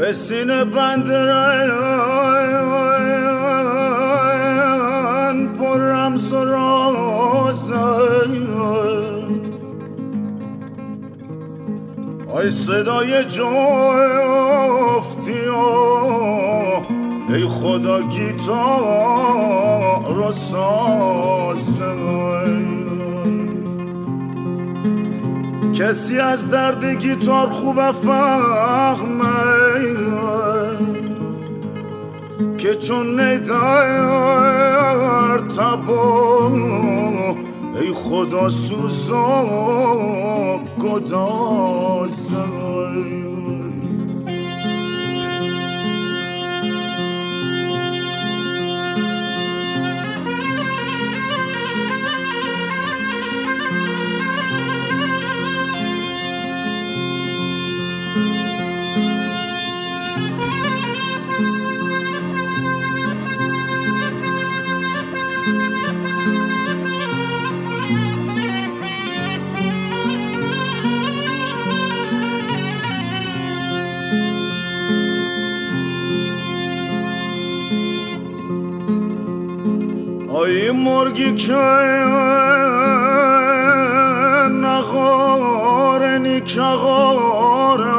Pesine bandırayın Poram sorasın Ay sedayı coftiyor Ey Khoda gitar rasasın کسی از درد گیتار خوب فهمه که چون نیدار تبا ای خدا سوزا گدازه ای مرگی که نغاره نیکه غاره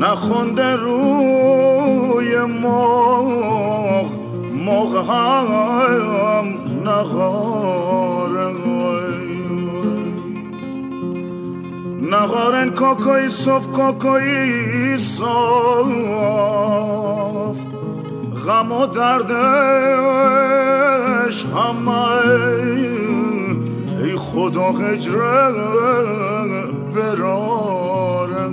نخونده روی مغ مغ هم نغاره نغارن کاکای صف کاکای صف غم و دردش همه ای خدا هجره برارن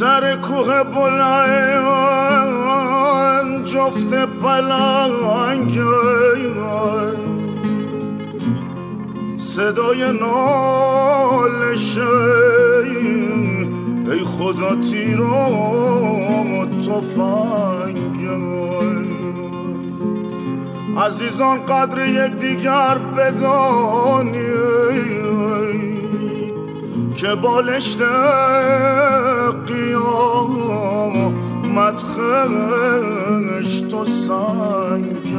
سر کوه بلند جفت پلنگ صدای نالشه ای خدا تیر و تفنگ عزیزان قدر یک دیگر بدانید که بالشت قیامت خشت و سنگه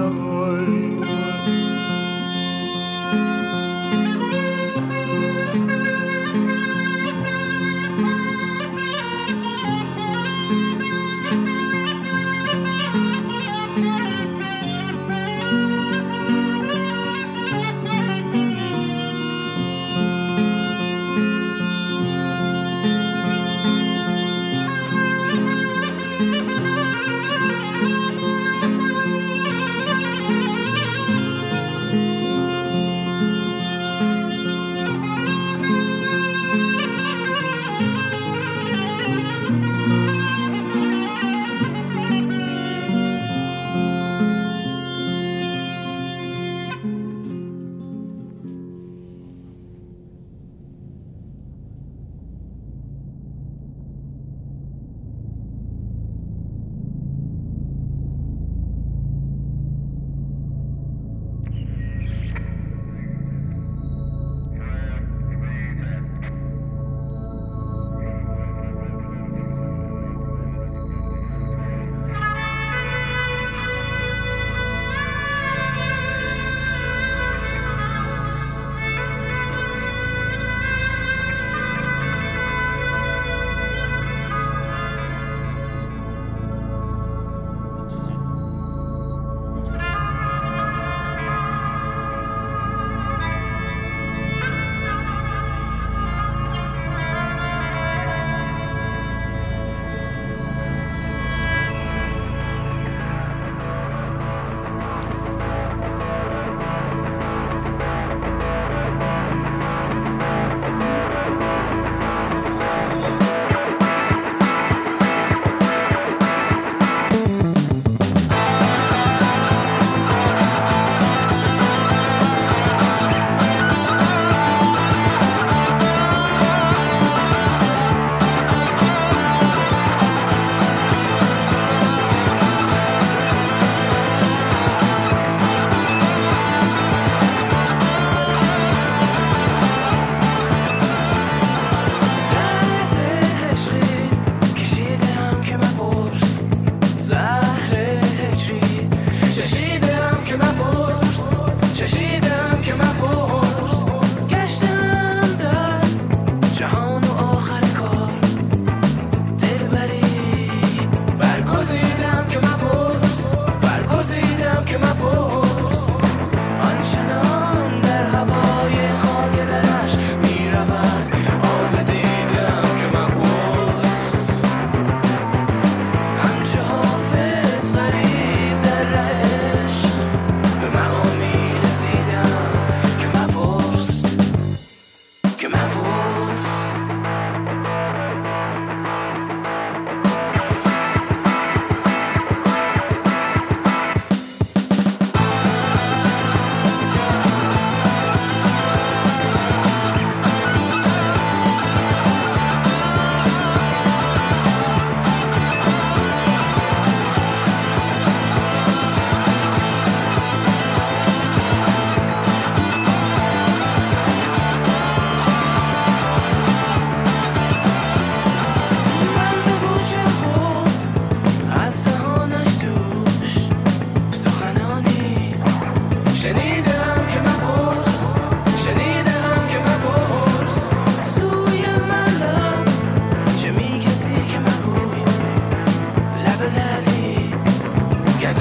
که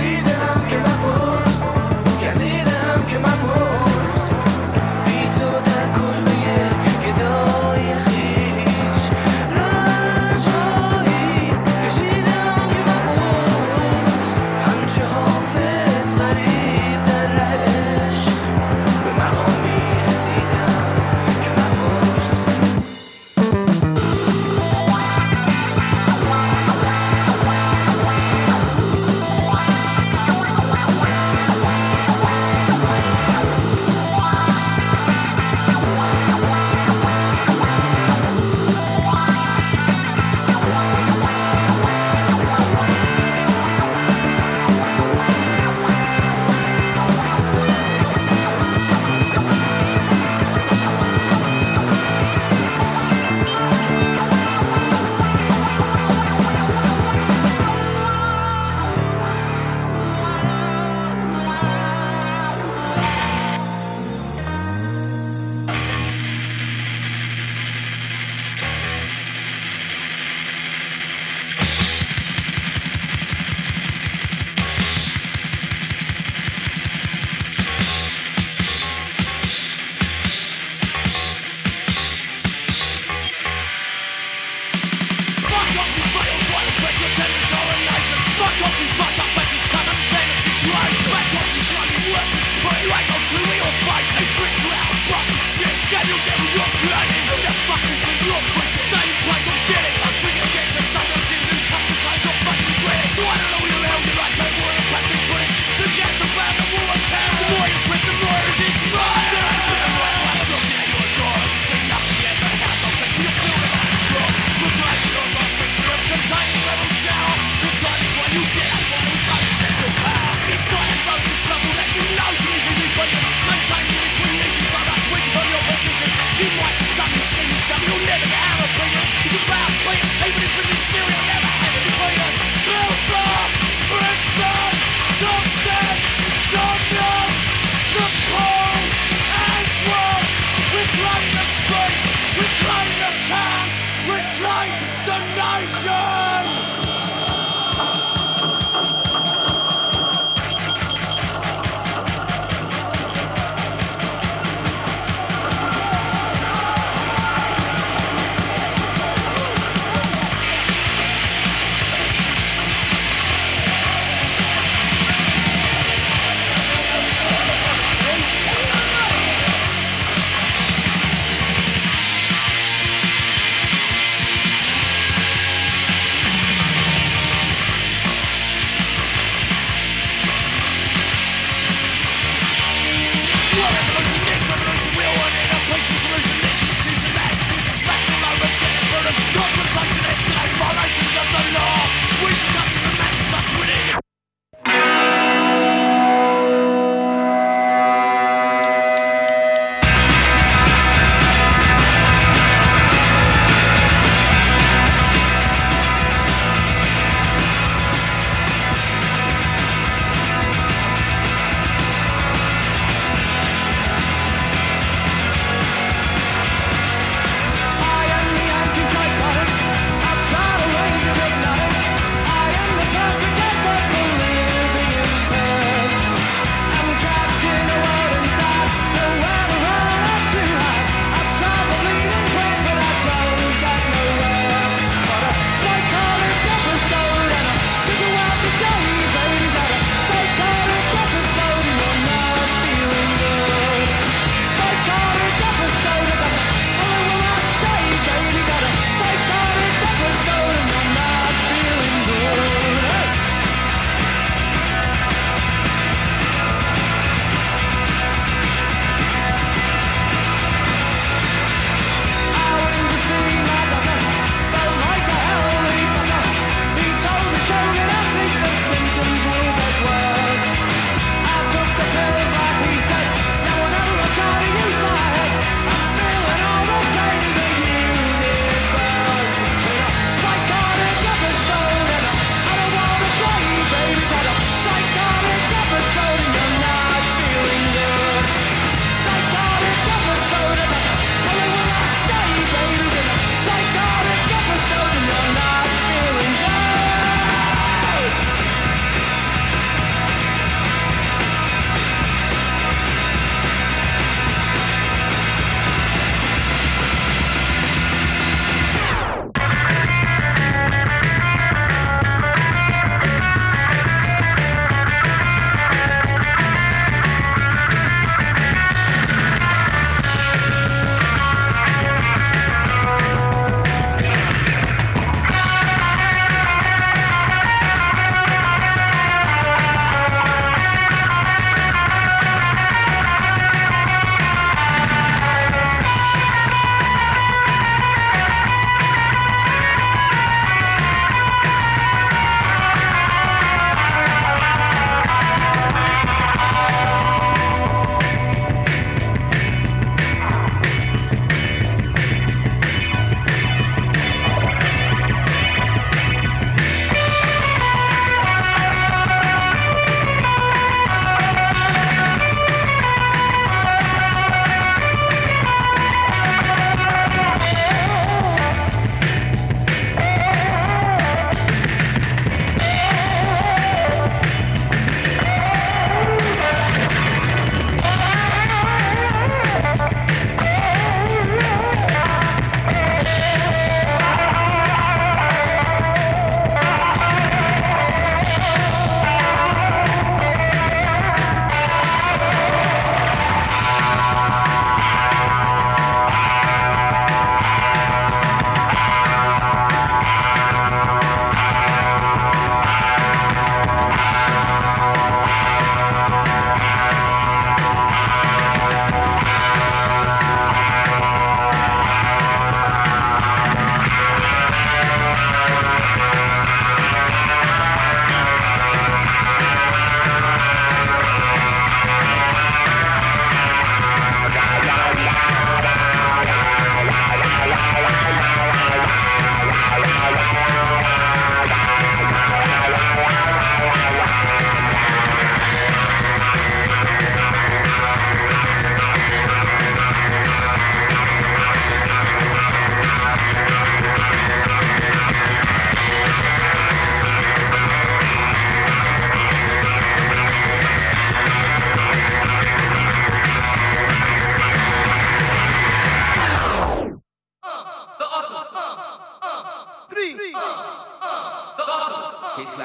بپرس بی تو در کلبه گدای خویش رنجایی کشیدم که بپرس همچه حافظ غریب در رهش به مقامی رسیدم که بپرس.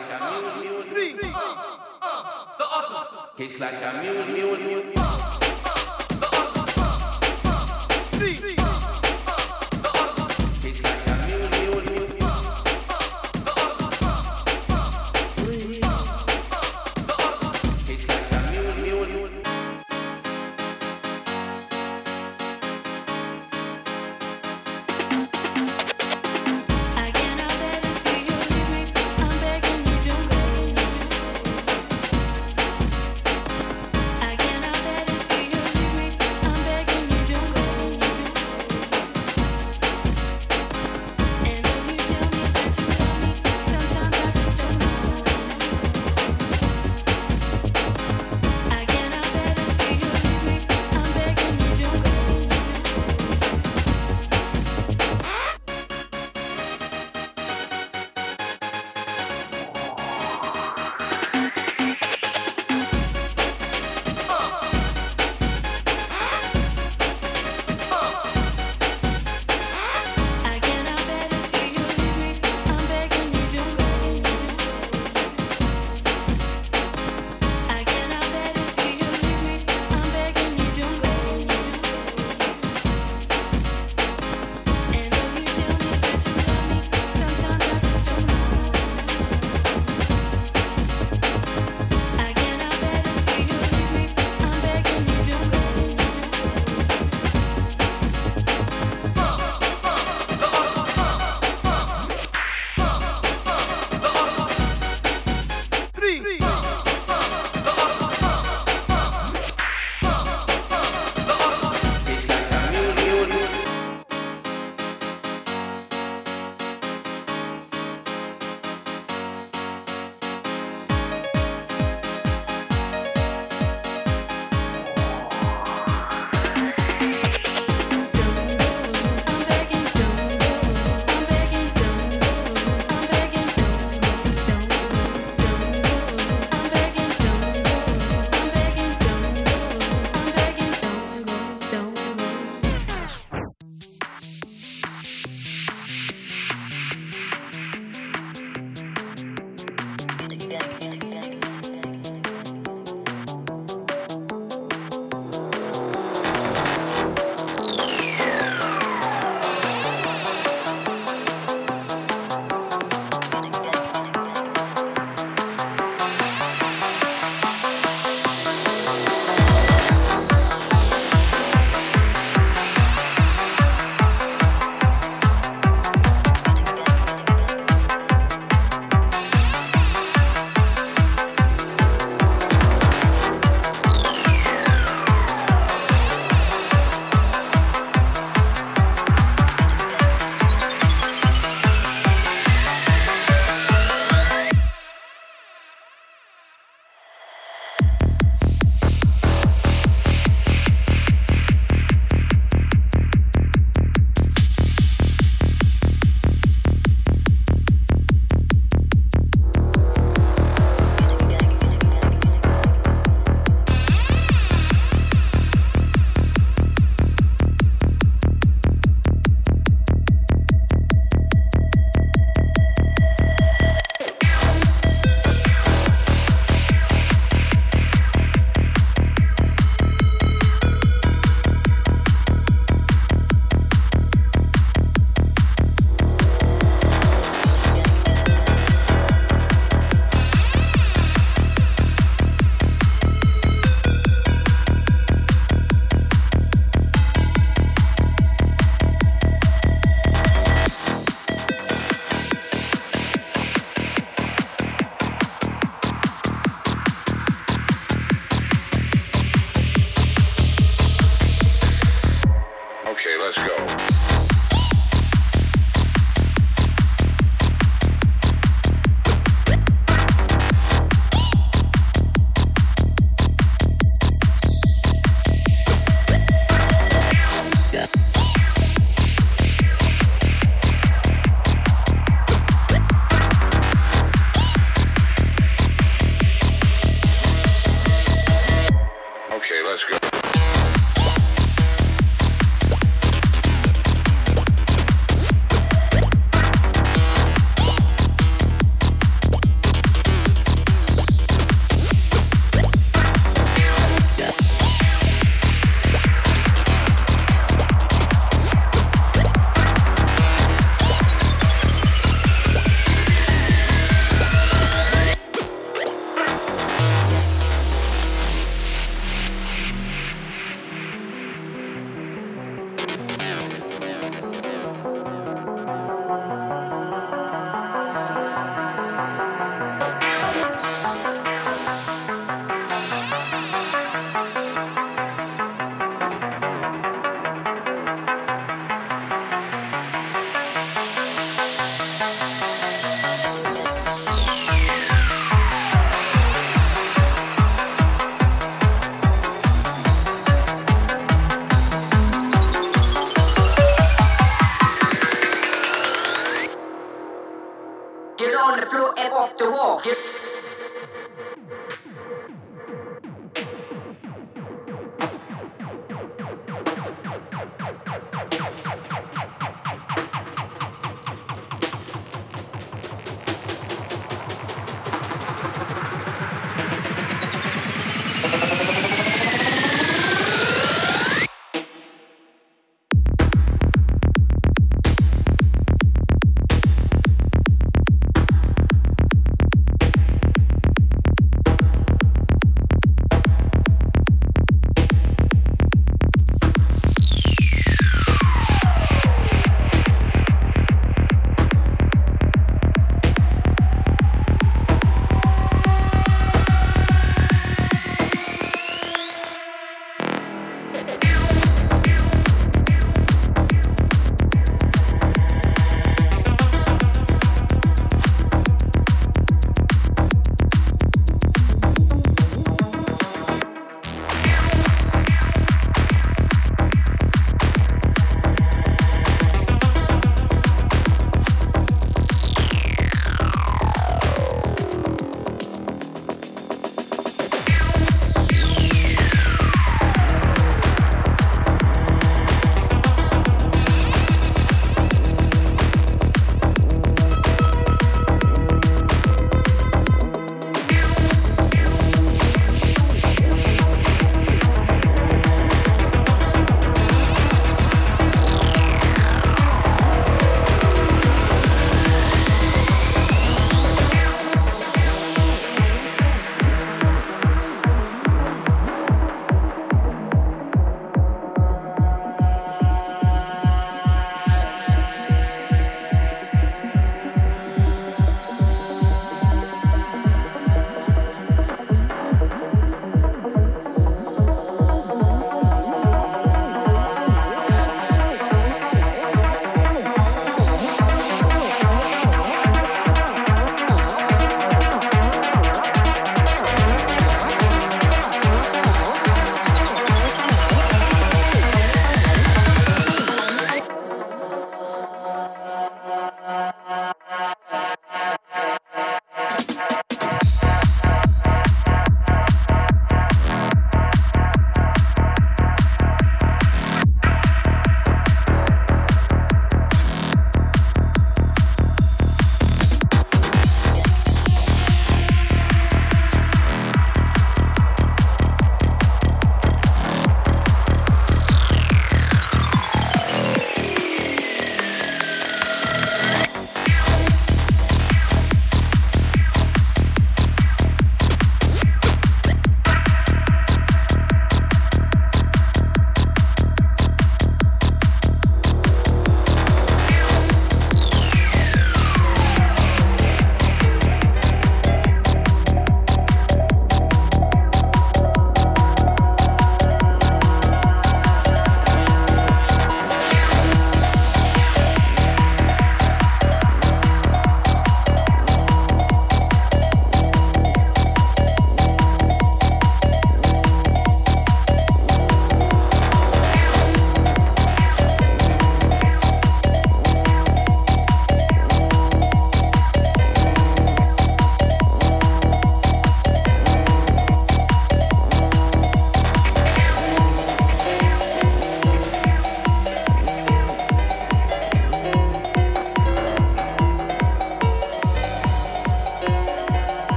like a mule, mule. Three. The awesome. Kicks like a mule, mule, mule. The awesome. Three.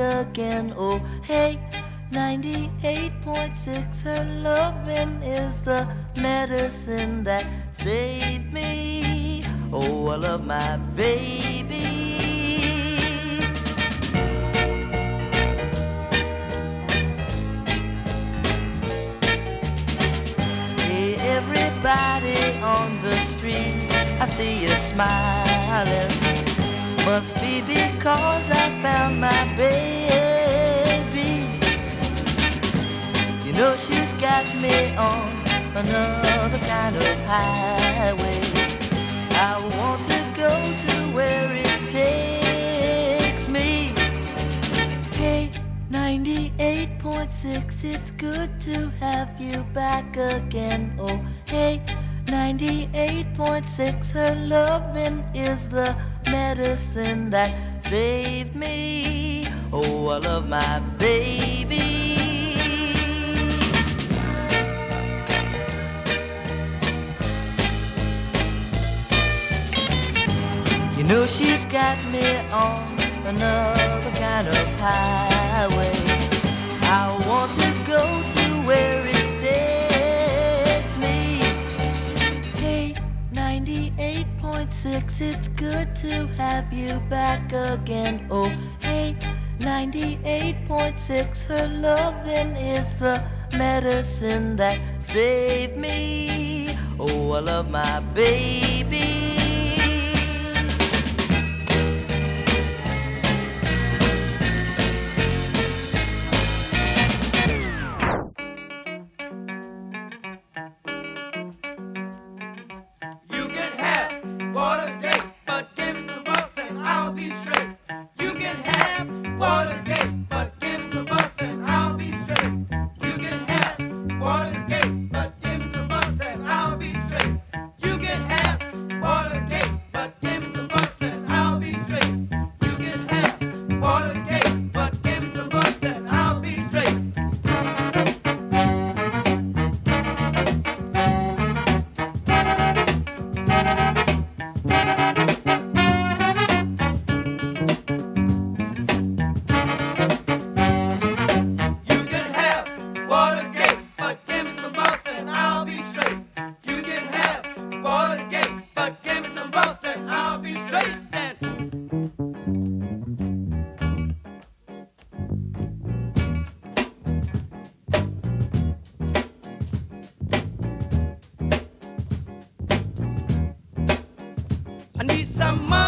Again, oh hey, 98.6. Her loving is the medicine that saved me. Oh, I love my baby. Hey, everybody on the street, I see you smiling. Must be because I found my baby. You know she's got me on another kind of highway. I want to go to where it takes me. Hey, 98.6, it's good to have you back again. Oh, hey, 98.6, her loving is the medicine that saved me. Oh, I love my baby. You know she's got me on another kind of highway. I want to go to where it takes me. Hey, 98.6, it's good to have you back again. Oh, hey, 98.6, her loving is the medicine that saved me. Oh, I love my baby. Need some money.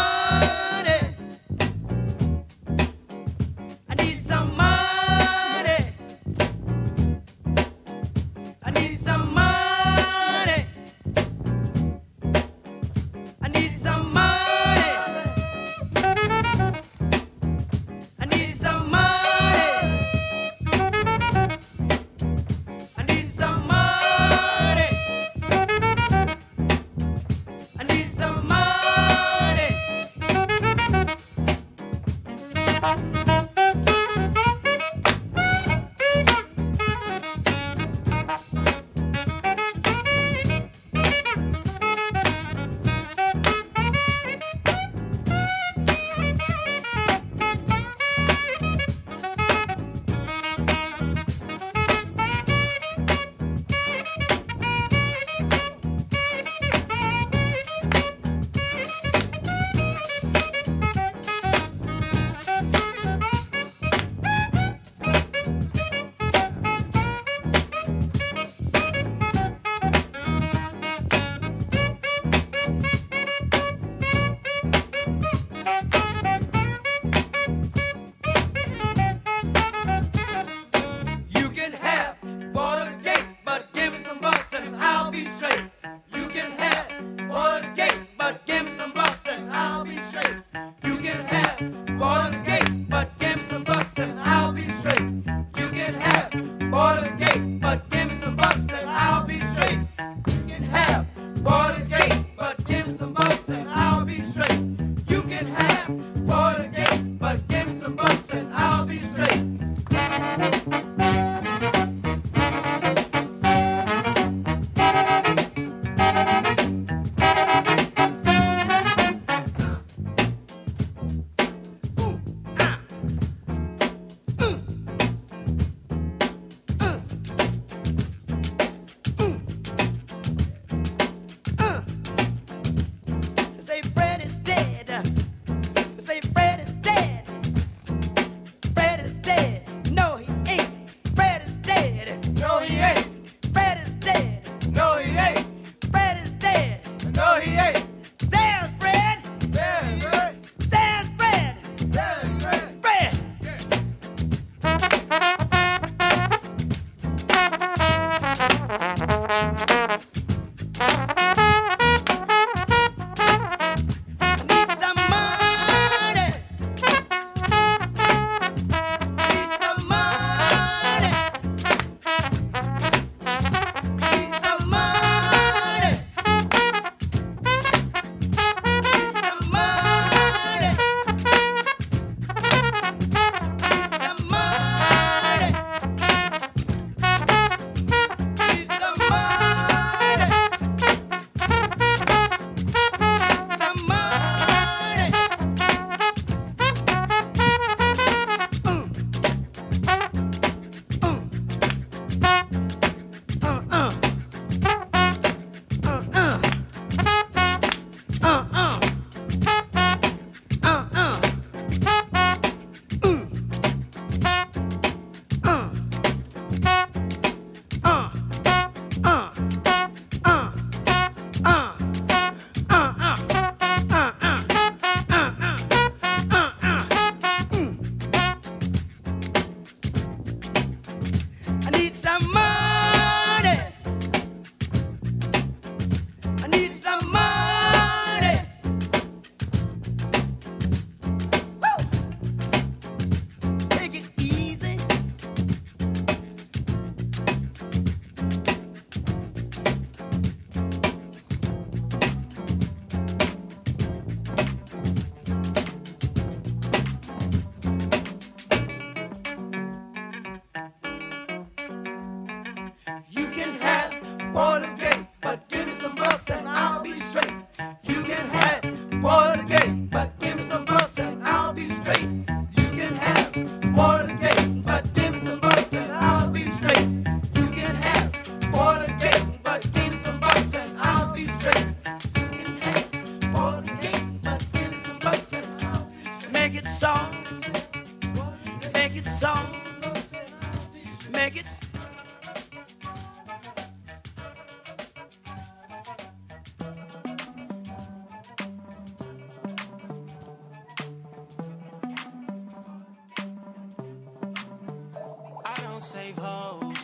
save hoes,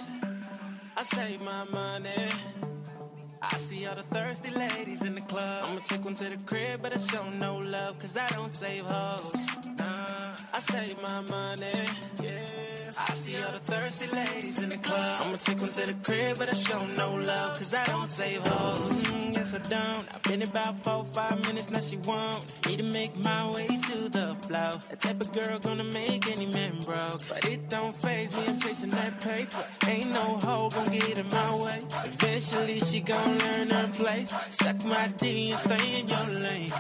I save my money. I see all the thirsty ladies in the club. I'ma take one to the crib, but I show no love, cause I don't save hoes. Nah, I save my money. Yeah. I see all the thirsty ladies in the club. I'ma take one to the crib, but I show no love, cause I don't save hoes. Yes, I don't. I've been about 4 or 5 minutes, now she won't. Need to make my way to the flow. That type of girl gonna make any man broke. But it don't faze me, I'm chasing that paper. Ain't no hoe gonna get in my way. Eventually she gon' learn her place. Suck my D and stay in your lane.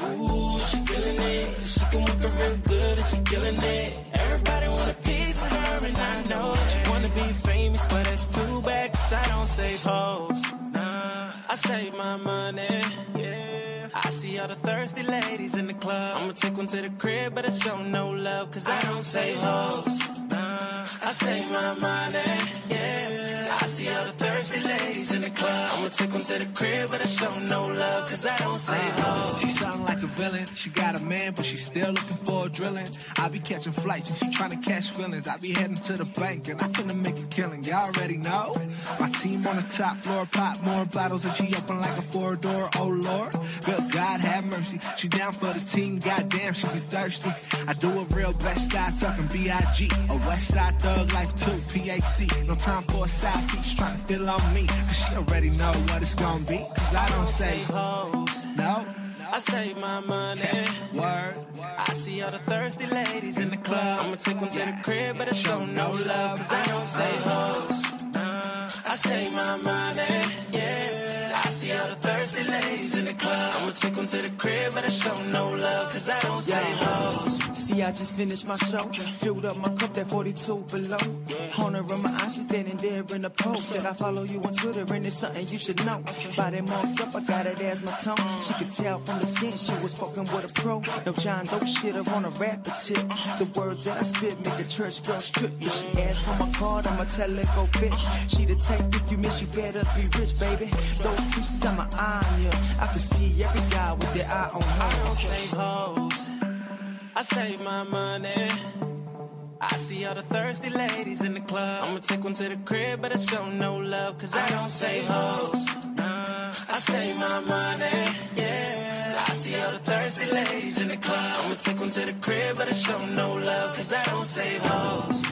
Ooh, she feeling it. She can work her real good and she killing it. Everybody want a piece of her and I know that you wanna be famous, but that's too bad, cause I don't save hoes. Nah, I save my money. Yeah, I see all the thirsty ladies in the club. I'ma take one to the crib, but I show no love, cause I don't save hoes. Nah, I save my money. Yeah, I see all the thirsty ladies in the club. I'ma take them to the crib, but I show no love, cause I don't save hoes. She sound like a villain. She got a man, but she still looking for a drilling. I be catching flights, and she tryna catch feelings. I be heading to the bank, and I'm finna make a killing. Y'all already know. My team on the top floor, pop more bottles, and she open like a four-door, oh Lord. Good God, have mercy. She down for the team, goddamn, she be thirsty. I do a real West Side talking B.I.G. A West Side thug life too, P.A.C. No time for a side. She's trying to feel on me, cause she already know what it's gonna be. Cause I don't save hoes. No, I save my money. Word. I see all the thirsty ladies in the club. I'ma take them to the crib, but I show no love, cause I don't save hoes. I save my money. Yeah, I see all the thirsty ladies in the club. I'ma take them to the crib, but I show no love, cause I don't save hoes. See, I just finished my show. Filled up my cup, that 42 below. Corner of my eye, she's standing there in the pole. Said I follow you on Twitter and it's something you should know. Body marked up, I got it as my tone. She could tell from the scent she was fucking with a pro. No John Doe shit, I wanna rap a tip. The words that I spit make a church girl strip. If she asks for my card, I'ma tell her go bitch. She the type, if you miss, you better be rich, baby. Those pieces, I'ma eye on you. I can see every guy with their eye on her. I don't save hoes. I save my money. I see all the thirsty ladies in the club. I'ma take one to the crib, but I show no love, cause I don't save hoes. I save my money, yeah. I see all the thirsty ladies in the club. I'ma take one to the crib, but I show no love, cause I don't save hoes.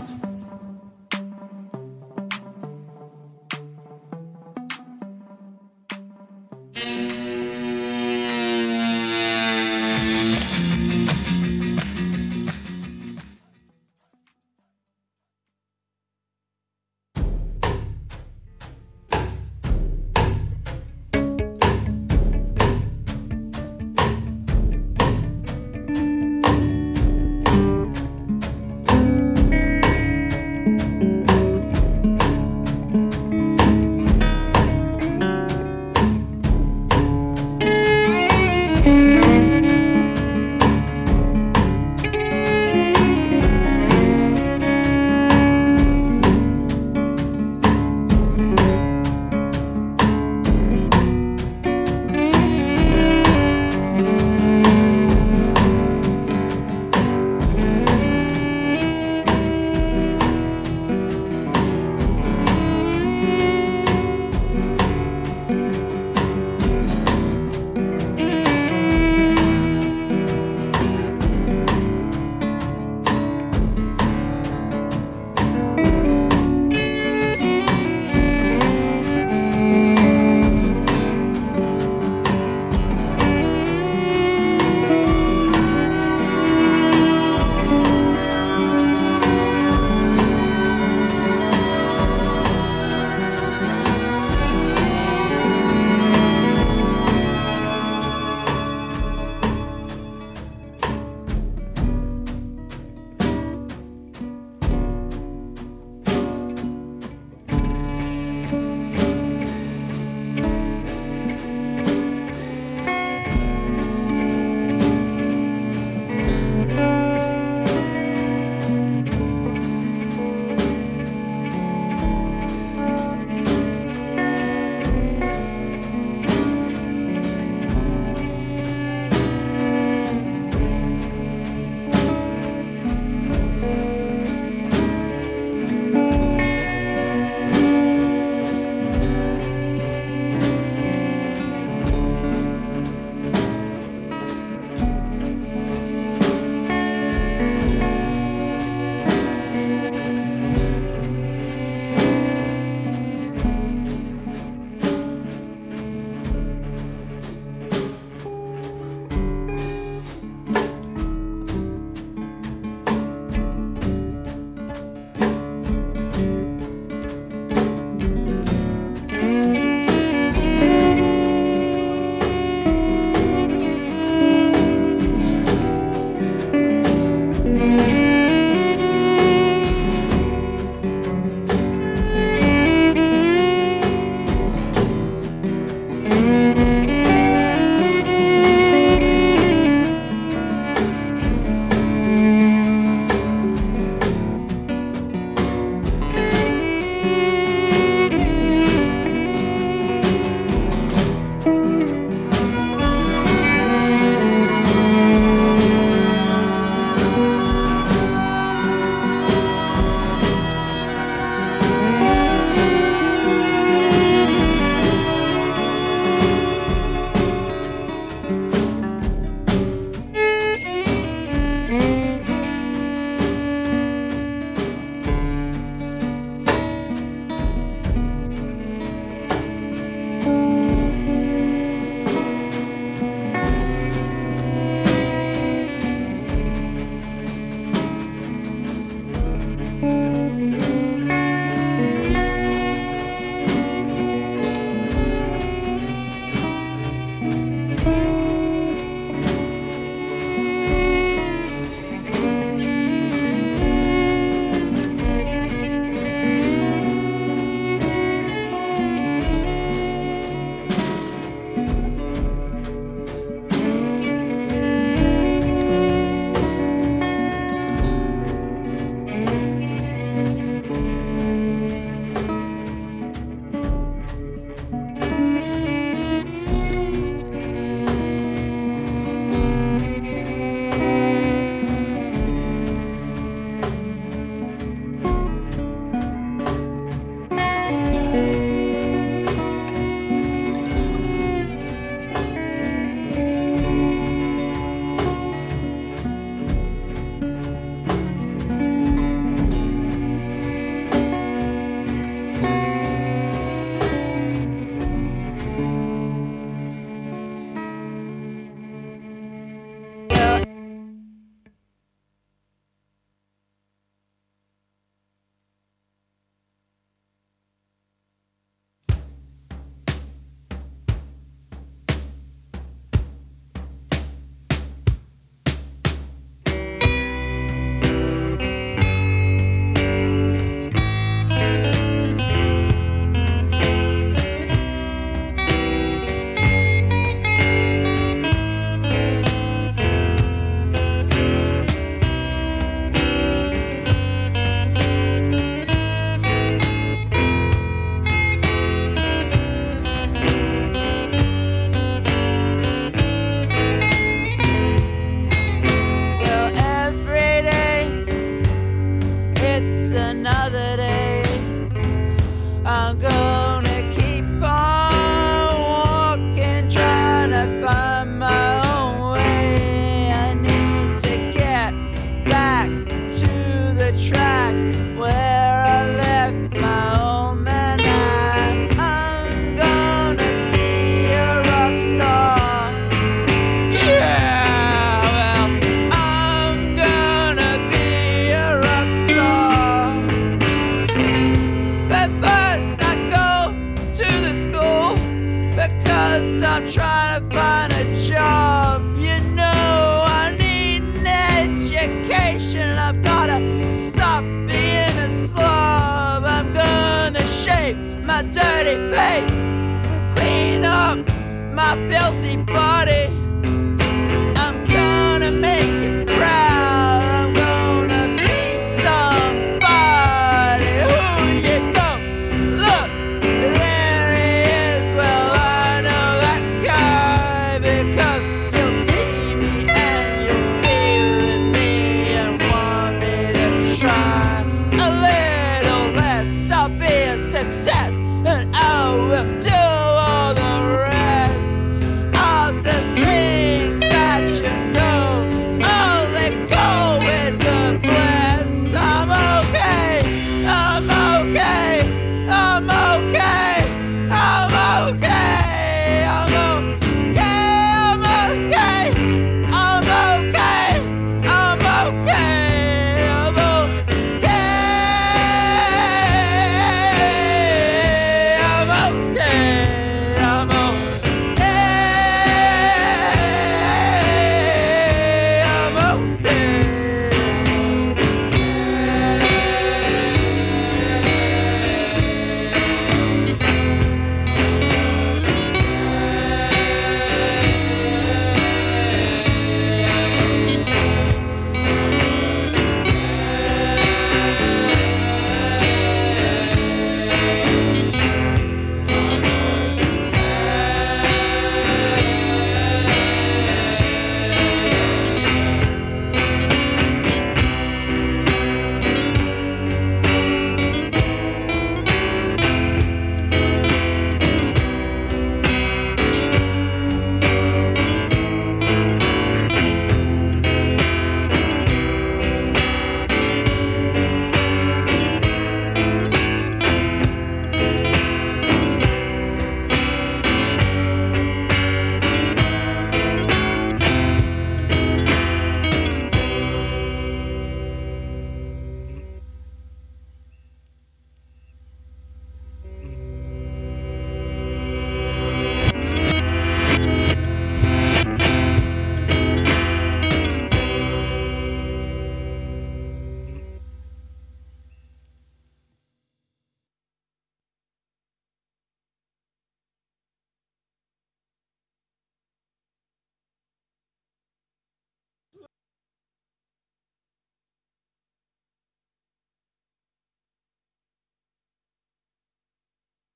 my filthy body.